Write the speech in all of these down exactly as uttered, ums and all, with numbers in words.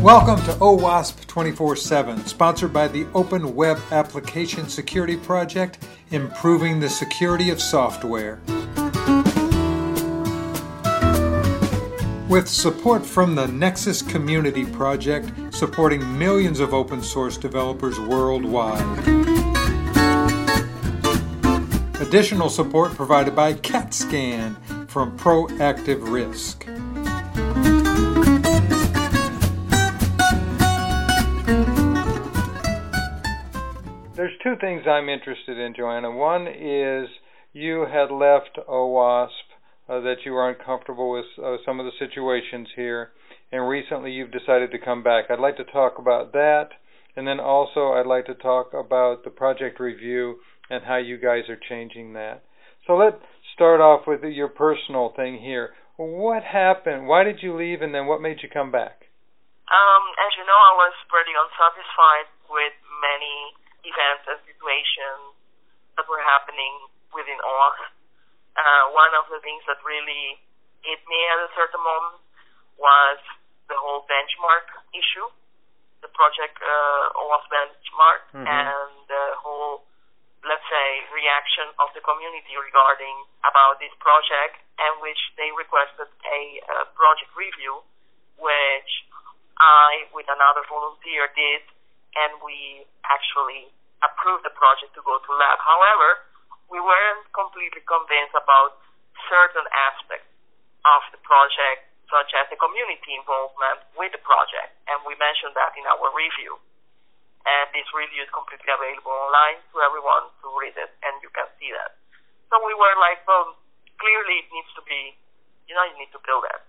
Welcome to OWASP twenty-four seven, sponsored by the Open Web Application Security Project, improving the security of software. With support from the Nexus Community Project, supporting millions of open source developers worldwide. Additional support provided by CatScan from Proactive Risk. There's two things I'm interested in, Joanna. One is you had left OWASP, uh, that you were uncomfortable with uh, some of the situations here, and recently you've decided to come back. I'd like to talk about that, and then also I'd like to talk about the project review and how you guys are changing that. So let's start off with your personal thing here. What happened? Why did you leave, and then what made you come back? Um, as you know, I was pretty unsatisfied with many events and situations that were happening within OWASP. Uh, one of the things that really hit me at a certain moment was the whole benchmark issue, the project uh, OWASP benchmark, mm-hmm. and the whole let's say, reaction of the community regarding about this project, and which they requested a uh, project review, which I, with another volunteer, did, and we actually approved the project to go to lab. However, we weren't completely convinced about certain aspects of the project, such as the community involvement with the project, and we mentioned that in our review. And this review is completely available online to everyone to read it, and you can see that. So we were like, well, clearly it needs to be, you know, you need to build that.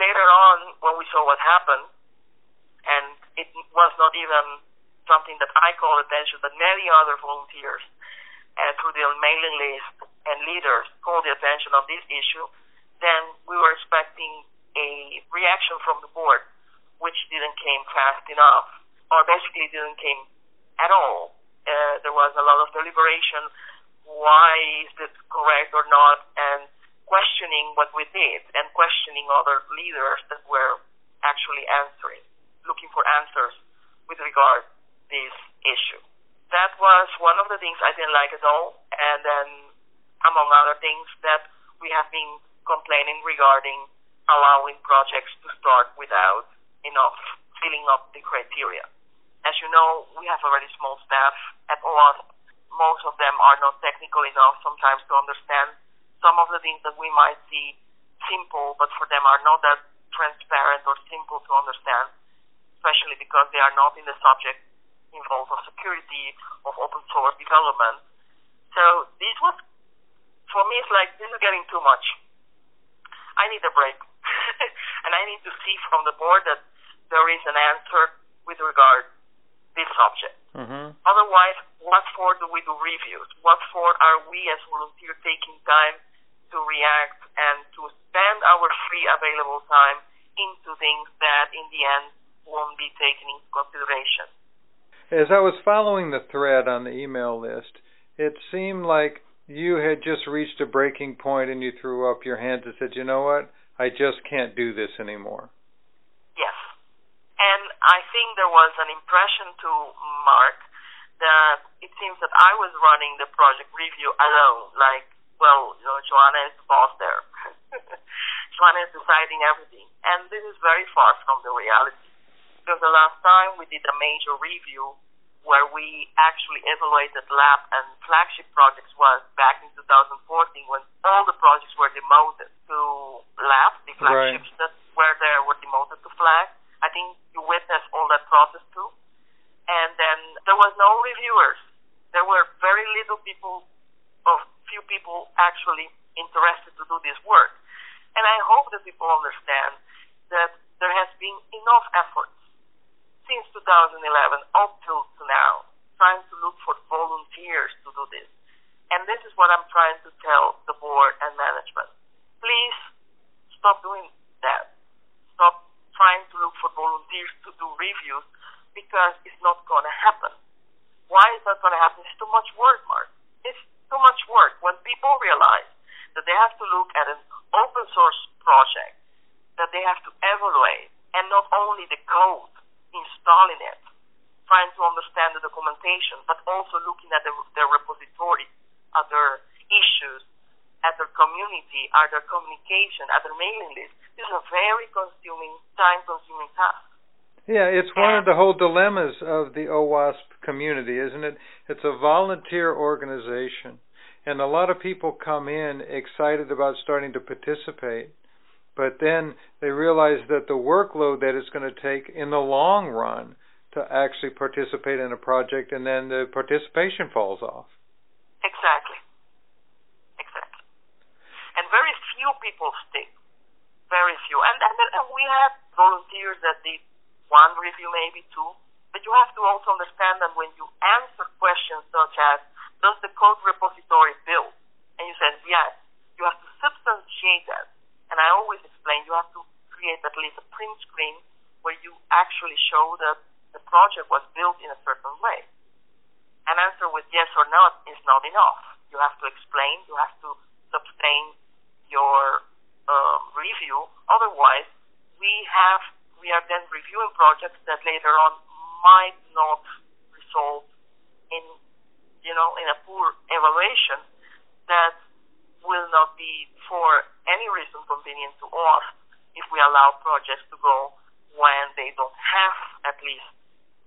Later on, when we saw what happened, and it was not even something that I called attention, but many other volunteers uh, through their mailing list and leaders called the attention of this issue, then we were expecting a reaction from the board, which didn't came fast enough. Or basically didn't came at all. Uh, there was a lot of deliberation, why is this correct or not, and questioning what we did, and questioning other leaders that were actually answering, looking for answers with regard to this issue. That was one of the things I didn't like at all, and then, among other things, that we have been complaining regarding allowing projects to start without enough filling up the criteria. As you know, we have a very small staff at OWASP. Most of them are not technical enough sometimes to understand some of the things that we might see simple, but for them are not that transparent or simple to understand, especially because they are not in the subject involved of security, of open source development. So this was, for me, it's like, this is getting too much. I need a break. And I need to see from the board that there is an answer with regard to this subject. Mm-hmm. Otherwise, what for do we do reviews? What for are we as volunteers taking time to react and to spend our free available time into things that in the end won't be taken into consideration? As I was following the thread on the email list, it seemed like you had just reached a breaking point and you threw up your hands and said, you know what, I just can't do this anymore. And I think there was an impression to Mark that it seems that I was running the project review alone. Like, well, you know, Joanna is the boss there. Joanna is deciding everything. And this is very far from the reality. Because the last time we did a major review where we actually evaluated lab and flagship projects was back in two thousand fourteen when all the projects were demoted to lab. The flagships right. that were there were demoted to flag. I think you witnessed all that process too. And then there was no reviewers. There were very little people, or few people actually interested to do this work. And I hope that people understand that there has been enough efforts since twenty eleven up till now, trying to look for volunteers to do this. And this is what I'm trying to tell the board and management. Please stop doing that. Stop trying to look for volunteers to do reviews because it's not going to happen. Why is that going to happen? It's too much work, Mark. It's too much work. When people realize that they have to look at an open source project, that they have to evaluate, and not only the code, investigation, but also looking at the, the repository, other issues, other community, other communication, other mailing lists. This is a very consuming, time-consuming task. Yeah, it's one of the whole dilemmas of the OWASP community, isn't it? It's a volunteer organization, and a lot of people come in excited about starting to participate, but then they realize that the workload that it's going to take in the long run to actually participate in a project, and then the participation falls off. Exactly. Exactly. And very few people stick. Very few. And, and, and we have volunteers that did one review, maybe two, but you have to also understand that when you answer questions such as, does the code repository build? And you said yes, you have to substantiate that. And I always explain, you have to create at least a print screen where you actually show that the project was built in a certain way. An answer with yes or not is not enough. You have to explain, you have to sustain your uh, review. Otherwise, we have we are then reviewing projects that later on might not result in, you know, in a poor evaluation that will not be for any reason convenient to us if we allow projects to go when they don't have at least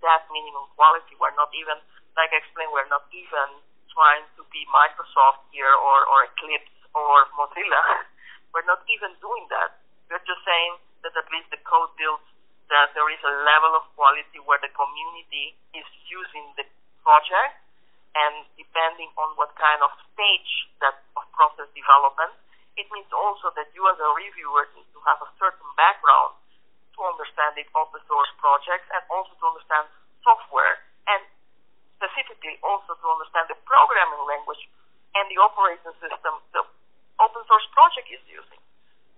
that minimum quality. We're not even, like I explained, we're not even trying to be Microsoft here or, or Eclipse or Mozilla. We're not even doing that. We're just saying that at least the code builds, that there is a level of quality where the community is using the project, and depending on what kind of stage that of process development, it means also that you as a reviewer need to have a certain background to understand the open source projects and also to understand software, and specifically also to understand the programming language and the operating system the open source project is using.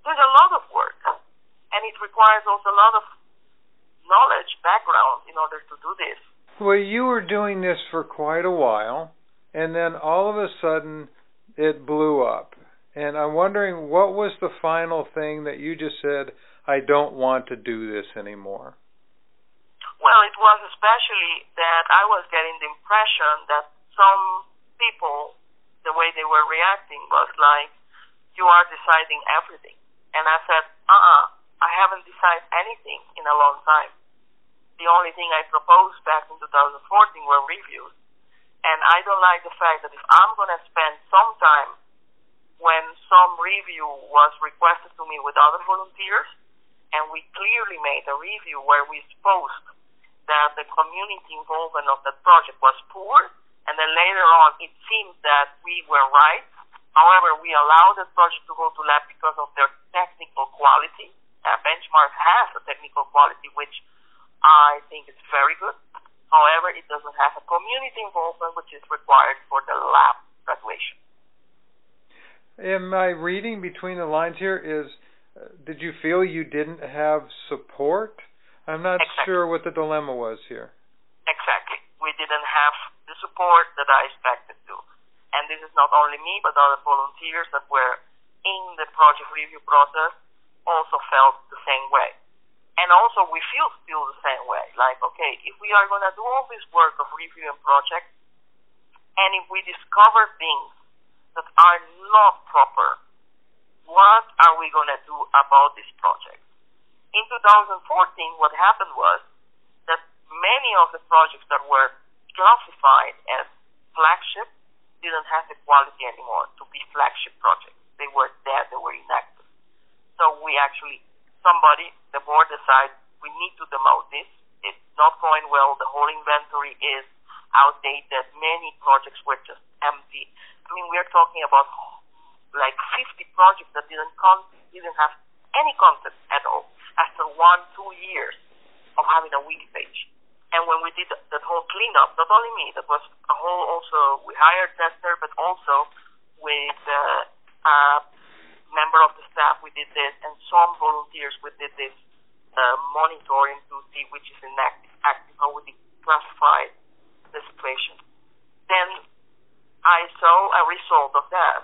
There's a lot of work, and it requires also a lot of knowledge, background in order to do this. Well, you were doing this for quite a while, and then all of a sudden it blew up. And I'm wondering, what was the final thing that you just said, I don't want to do this anymore? Well, it was especially that I was getting the impression that some people, the way they were reacting was like, you are deciding everything. And I said, uh-uh, I haven't decided anything in a long time. The only thing I proposed back in two thousand fourteen were reviews. And I don't like the fact that if I'm going to spend some time when some review was requested to me with other volunteers, and we clearly made a review where we exposed that the community involvement of that project was poor, and then later on it seemed that we were right. However, we allowed the project to go to lab because of their technical quality. Uh, Benchmark has a technical quality, which I think it's very good. However, it doesn't have a community involvement which is required for the lab graduation. Am I reading between the lines here? Is uh, did you feel you didn't have support? I'm not exactly sure what the dilemma was here. Exactly. We didn't have the support that I expected to. And this is not only me, but other volunteers that were in the project review process also felt the same way. And also, we feel still the same way. Like, okay, if we are going to do all this work of reviewing projects, and if we discover things that are not proper, what are we going to do about this project? In two thousand fourteen, what happened was that many of the projects that were classified as flagship didn't have the quality anymore to be flagship projects. They were dead, they were inactive. So we actually, somebody, the board decides we need to demote this. It's not going well. The whole inventory is outdated. Many projects were just empty. I mean, we are talking about like fifty projects that didn't con- didn't have any concept at all after one, two years of having a wiki page. And when we did that whole cleanup, not only me, that was a whole also, we hired tester, but also with uh, uh member of the staff, we did this, and some volunteers, we did this uh, monitoring to see which is inactive, active, how we classify the situation. Then I saw a result of that.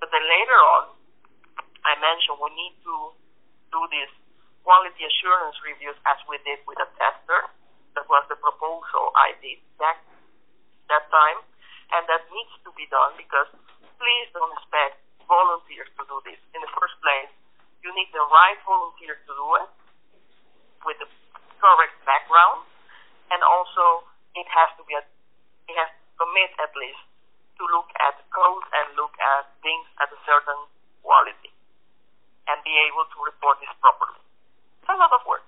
But then later on, I mentioned we need to do these quality assurance reviews as we did with a tester. That was the proposal I did back that time, and that needs to be done, because please don't expect volunteers to do this. In the first place, you need the right volunteer to do it with the correct background, and also it has to be a, it has to commit at least to look at codes and look at things at a certain quality and be able to report this properly. It's a lot of work.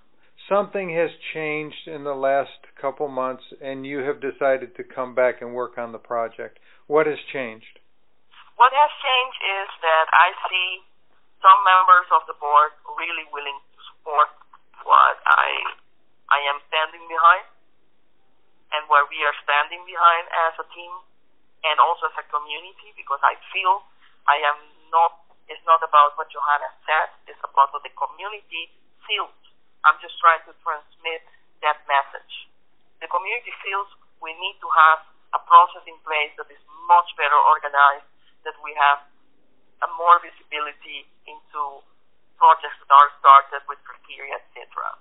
Something has changed in the last couple months, and you have decided to come back and work on the project. What has changed? What has changed is that I see some members of the board really willing to support what I I am standing behind and where we are standing behind as a team and also as a community, because I feel I am not, it's not about what Johanna said, it's about what the community feels. I'm just trying to transmit that message. The community feels we need to have a process in place that is much better organized, that we have a more visibility into projects that are started with criteria, et cetera.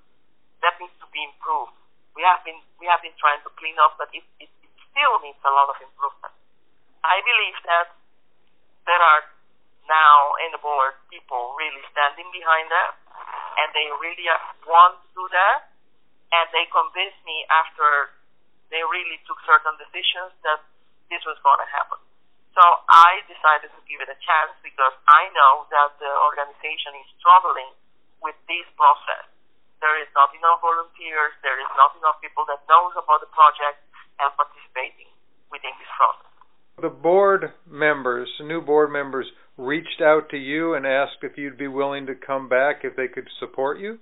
That needs to be improved. We have been we have been trying to clean up, but it, it, it still needs a lot of improvement. I believe that there are now in the board people really standing behind that, and they really want to do that, and they convinced me after they really took certain decisions that this was going to happen. So I decided to give it a chance, because I know that the organization is struggling with this process. There is not enough volunteers, there is not enough people that knows about the project and participating within this process. The board members, new board members, reached out to you and asked if you'd be willing to come back, if they could support you?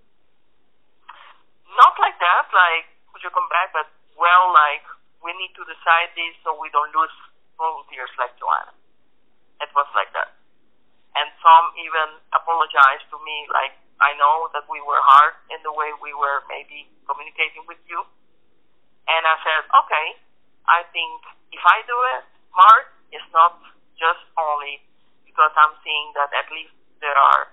Not like that, like, could you come back, but, well, like, we need to decide this so we don't lose volunteers like Joanna. It was like that. And some even apologized to me, like, I know that we were hard in the way we were maybe communicating with you. And I said, okay, I think if I do it, Mark, it's not just only because I'm seeing that at least there are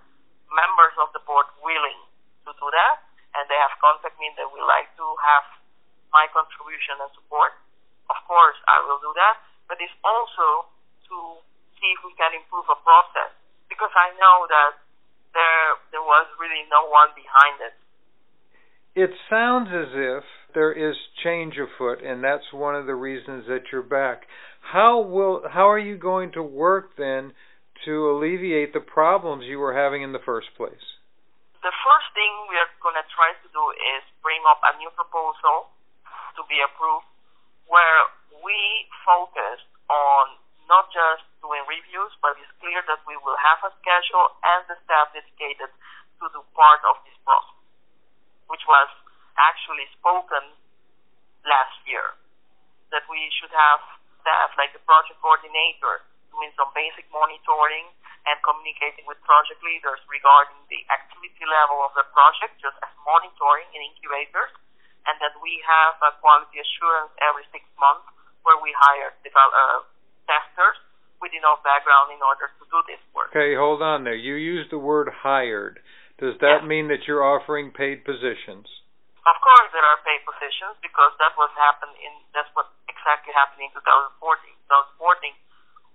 members of the board willing to do that, and they have contacted me and they would like to have my contribution and support. Of course, I will do that, but it's also to see if we can improve a process, because I know that There, there was really no one behind it. It sounds as if there is change afoot, and that's one of the reasons that you're back. How will, how are you going to work then to alleviate the problems you were having in the first place? The first thing we are going to try to do is bring up a new proposal to be approved, where we focus on not just doing reviews, but it's clear that we will have a schedule and the staff dedicated to do part of this process, which was actually spoken last year, that we should have staff like the project coordinator doing some basic monitoring and communicating with project leaders regarding the activity level of the project, just as monitoring in incubators, and that we have a quality assurance every six months where we hire developers, testers with enough background in order to do this work. Okay, hold on there. You used the word hired. Does that yes. mean that you're offering paid positions? Of course there are paid positions, because that was happened in that's what exactly happened in twenty fourteen. twenty fourteen,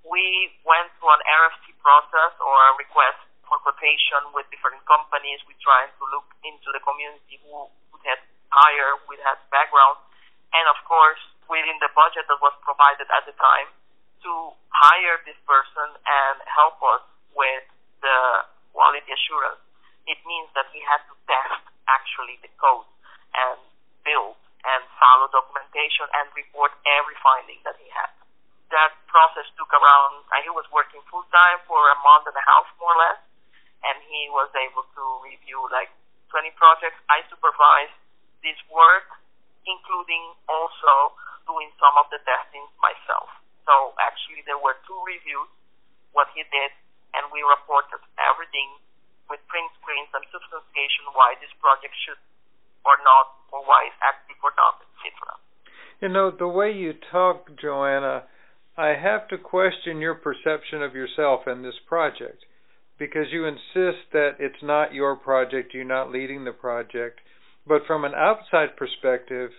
we went through an R F C process, or a request for quotation with different companies. We tried to look into the community who would have hire, who has background, and of course within the budget that was provided at the time, to hire this person and help us with the quality assurance. It means that we had to test actually the code and build and follow documentation and report every finding that he had. That process took around, he was working full time for a month and a half more or less, and he was able to review like twenty projects. I supervised this work, including also doing some of the testing myself. So actually there were two reviews, what he did, and we reported everything with print screens and substantiation why this project should or not, or why it's active or not, et cetera. You know, the way you talk, Joanna, I have to question your perception of yourself in this project, because you insist that it's not your project, you're not leading the project, but from an outside perspective,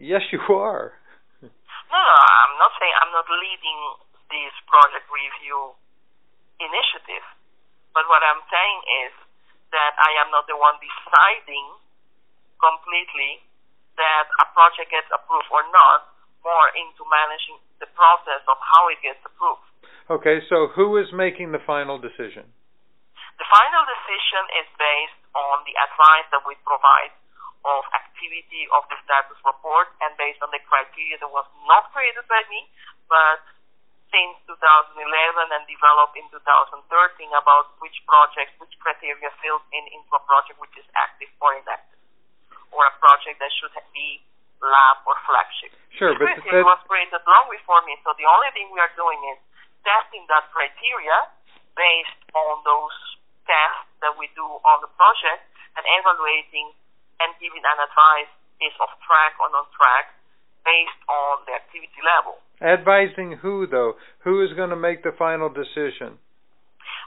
yes, you are. No, no, I'm not saying I'm not leading this project review initiative, but what I'm saying is that I am not the one deciding completely that a project gets approved or not, more into managing the process of how it gets approved. Okay, so who is making the final decision? The final decision is based on the advice that we provide of activity of the status report and based on the criteria that was not created by me, but since two thousand eleven and developed in two thousand thirteen about which projects, which criteria fills in into a project which is active or inactive, or a project that should be lab or flagship. Sure, but it was created long before me, so the only thing we are doing is testing that criteria based on those tests that we do on the project and evaluating and giving an advice is off track or on track based on the activity level. Advising who, though? Who is going to make the final decision?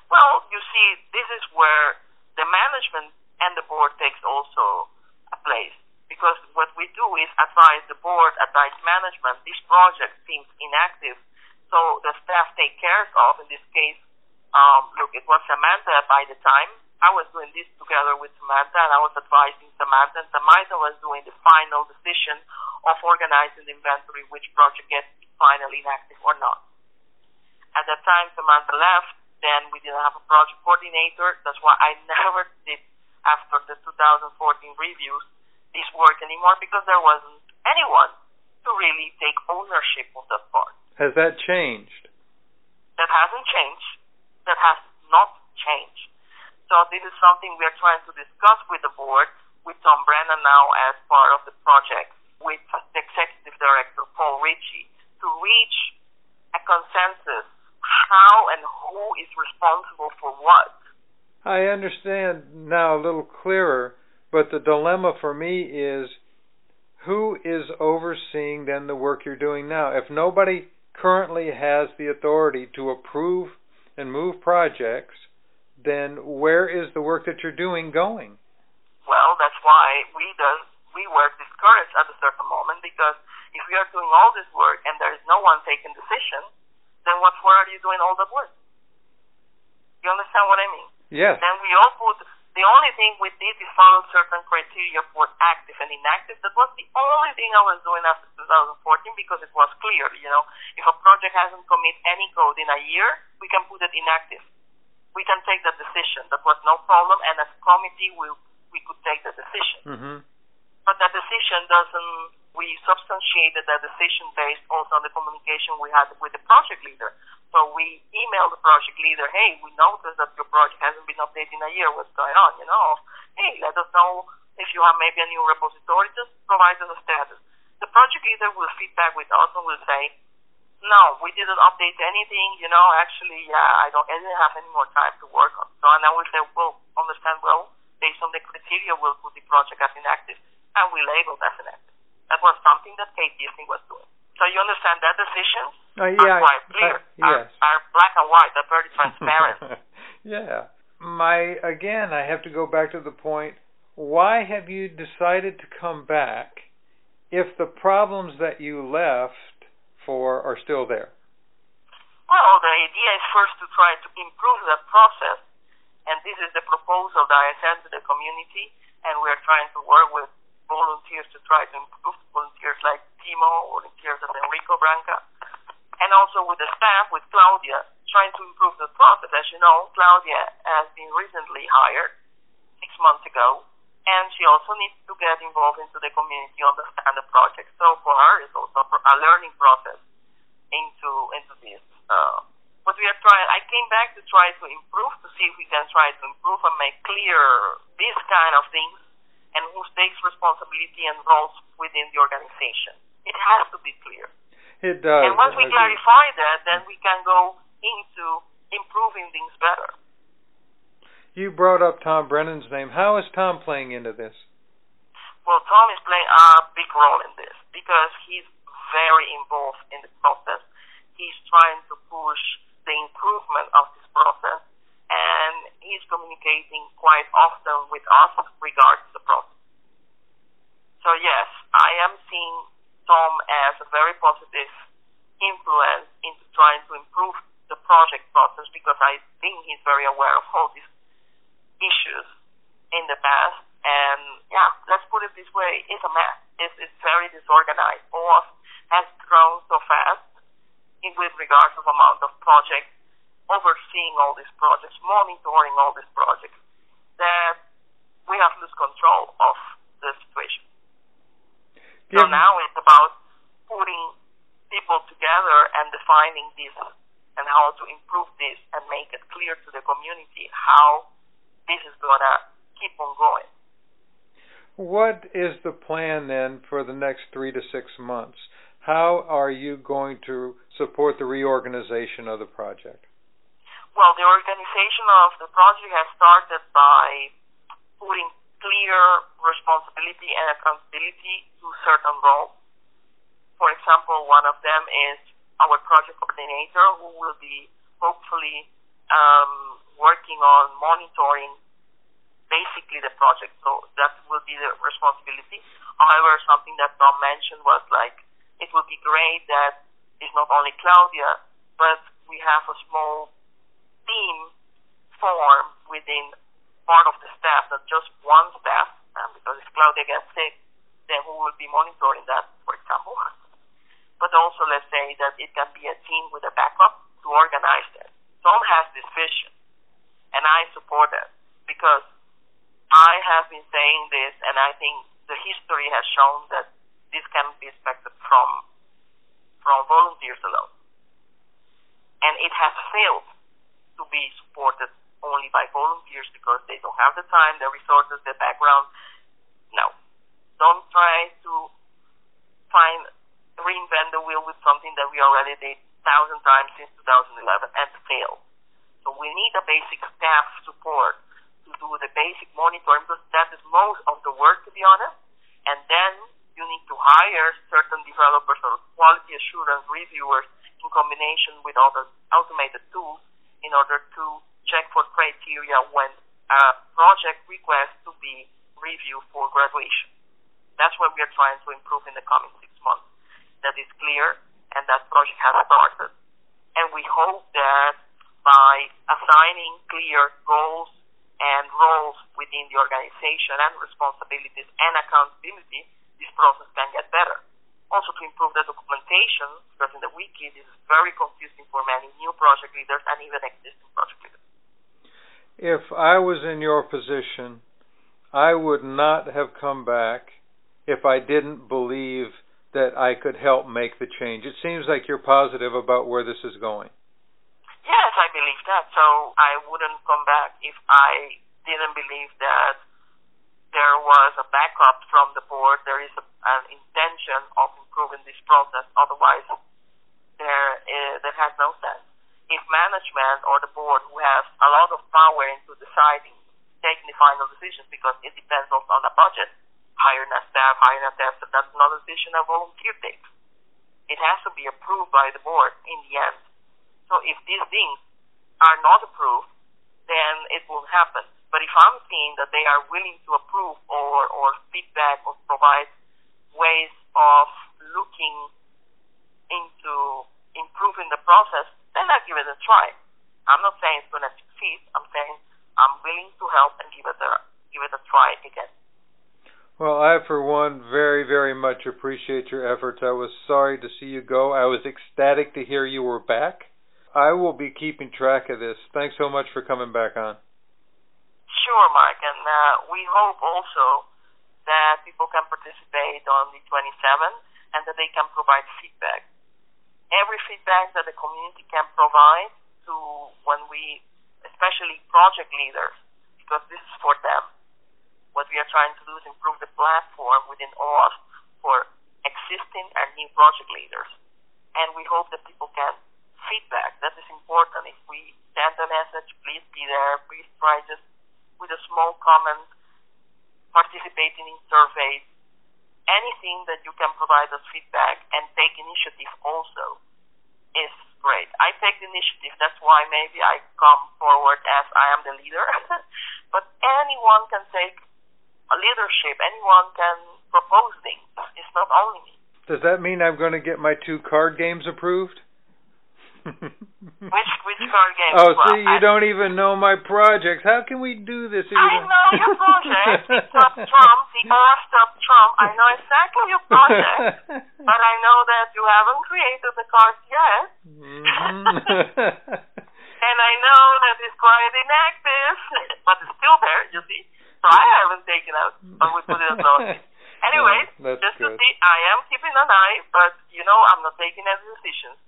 Well, you see, this is where the management and the board takes also a place, because what we do is advise the board, advise management. This project seems inactive, so the staff take care of, in this case, um, look, it was Samantha by the time. I was doing this together with Samantha, and I was advising Samantha, and Samantha was doing the final decision of organizing the inventory, which project gets finally inactive or not. At that time, Samantha left, then we didn't have a project coordinator. That's why I never did, after the twenty fourteen reviews, this work anymore, because there wasn't anyone to really take ownership of that part. Has that changed? That hasn't changed. That has not changed. So this is something we are trying to discuss with the board, with Tom Brennan now as part of the project, with the executive director, Paul Ritchie, to reach a consensus how and who is responsible for what. I understand now a little clearer, but the dilemma for me is who is overseeing then the work you're doing now? If nobody currently has the authority to approve and move projects, then where is the work that you're doing going? Well, that's why we does, we were discouraged at a certain moment, because if we are doing all this work and there is no one taking decision, then what for are you doing all that work? You understand what I mean? Yes. Then we all put, the only thing we did is follow certain criteria for active and inactive. That was the only thing I was doing after twenty fourteen, because it was clear, you know, if a project hasn't commit any code in a year, we can put it inactive. We can take the decision. That was no problem, and as a committee, we we could take the decision. Mm-hmm. But that decision doesn't. We substantiated that decision based also on the communication we had with the project leader. So we emailed the project leader, hey, we noticed that your project hasn't been updated in a year. What's going on? You know, hey, let us know if you have maybe a new repository. Just provide us a status. The project leader will feedback with us and will say, no, we didn't update anything, you know, actually, yeah, I don't, I didn't have any more time to work on. So, and I will say, well, understand, well, based on the criteria, we'll put the project as inactive, and we labeled as inactive. That was something that Kate Disney was doing. So you understand that decisions uh, yeah, are quite clear, uh, yes. are, are black and white, they're very transparent. Yeah. My, again, I have to go back to the point, why have you decided to come back if the problems that you left for are still there? Well, the idea is first to try to improve that process, and this is the proposal that I sent to the community, and we are trying to work with volunteers to try to improve, volunteers like Timo, volunteers of Enrico Branca, and also with the staff, with Claudia, trying to improve the process. As you know, Claudia has been recently hired six months ago, and she also needs to get involved into the community, understand the project. So for her, it's also a learning process into into this. Uh, but we are trying. I came back to try to improve, to see if we can try to improve and make clear these kind of things and who takes responsibility and roles within the organization. It has to be clear. It does. And once we clarify that, then we can go into improving things better. You brought up Tom Brennan's name. How is Tom playing into this? Well, Tom is playing a big role in this because he's very involved in the process. He's trying to push the improvement of this process, and he's communicating quite often with us regarding the process. So, yes, I am seeing Tom as a very positive process, because I think he's very aware of all these issues in the past. And yeah, let's put it this way, it's a mess. It's, it's very disorganized. OWASP has grown so fast in with regards to the amount of projects, overseeing all these projects, monitoring all these projects, that we have lost control of the situation. Yeah. So now it's about putting people together and defining this and how to improve this and make it clear to the community how this is going to keep on going. What is the plan then for the next three to six months? How are you going to support the reorganization of the project? Well, the organization of the project has started by putting clear responsibility and accountability to certain roles. For example, one of them is our project coordinator, who will be hopefully um, working on monitoring basically the project. So that will be the responsibility. However, something that Tom mentioned was like, it would be great that it's not only Claudia, but we have a small team formed within part of the staff, not just one staff, um, because if Claudia gets sick, then who will be monitoring that, for example. But also, let's say that it can be a team with a backup to organize that. Tom has this vision, and I support that, because I have been saying this, and I think the history has shown that this can be expected from from volunteers alone. And it has failed to be supported only by volunteers because they don't have the time, the resources, the background. No. Don't try to find, reinvent the wheel with something that we already did a thousand times since two thousand eleven and failed. So we need a basic staff support to do the basic monitoring, because that is most of the work, to be honest. And then you need to hire certain developers or quality assurance reviewers in combination with other automated tools in order to check for criteria when a project requests to be reviewed for graduation. That's what we are trying to improve in the coming six months. That is clear, and that project has started. And we hope that by assigning clear goals and roles within the organization and responsibilities and accountability, this process can get better. Also to improve the documentation, because in the wiki this is very confusing for many new project leaders and even existing project leaders. If I was in your position, I would not have come back if I didn't believe that I could help make the change. It seems like you're positive about where this is going. Yes, I believe that. So I wouldn't come back if I didn't believe that there was a backup from the board. There is a, an intention of improving this process. Otherwise, there uh, there has no sense. If management or the board, who has a lot of power into deciding, taking the final decisions, because it depends also on the budget, hiring a staff, hiring a staff, that's not a decision a volunteer takes. It has to be approved by the board in the end. So if these things are not approved, then it won't happen. But if I'm seeing that they are willing to approve or, or feedback or provide ways of looking into improving the process, then I give it a try. I'm not saying it's going to succeed. I'm saying I'm willing to help and give it a give it a try again. Well, I, for one, very, very much appreciate your efforts. I was sorry to see you go. I was ecstatic to hear you were back. I will be keeping track of this. Thanks so much for coming back on. Sure, Mark, and uh, we hope also that people can participate on the twenty-seventh and that they can provide feedback. Every feedback that the community can provide to when we, especially project leaders, because this is for them. What we are trying to do is improve the platform within OWASP for existing and new project leaders. And we hope that people can feedback. That is important. If we send a message, please be there, please try just with a small comment, participating in surveys, anything that you can provide us feedback and take initiative also is great. I take the initiative, that's why maybe I come forward as I am the leader, but anyone can take a leadership, anyone can propose things, it's not only me. Does that mean I'm going to get my two card games approved? Which which card game? Oh, well, see, you I, don't even know my projects. How can we do this? If you I don't... know your project. It's not Trump, the OWASP of Trump. I know exactly your project, but I know that you haven't created the cards yet. Mm-hmm. And I know that it's quite inactive, but it's still there, you see. So I haven't taken out, but we put it as low. Anyways, yeah, just good. To see, I am keeping an eye, but, you know, I'm not taking any decisions.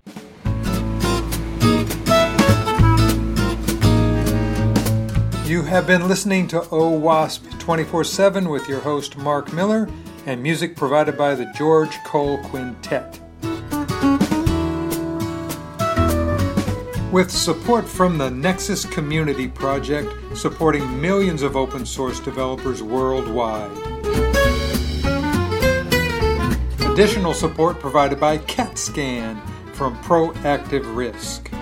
You have been listening to OWASP twenty-four seven with your host, Mark Miller, and music provided by the George Cole Quintet. With support from the Nexus Community Project, supporting millions of open source developers worldwide. Additional support provided by CatScan from Proactive Risk.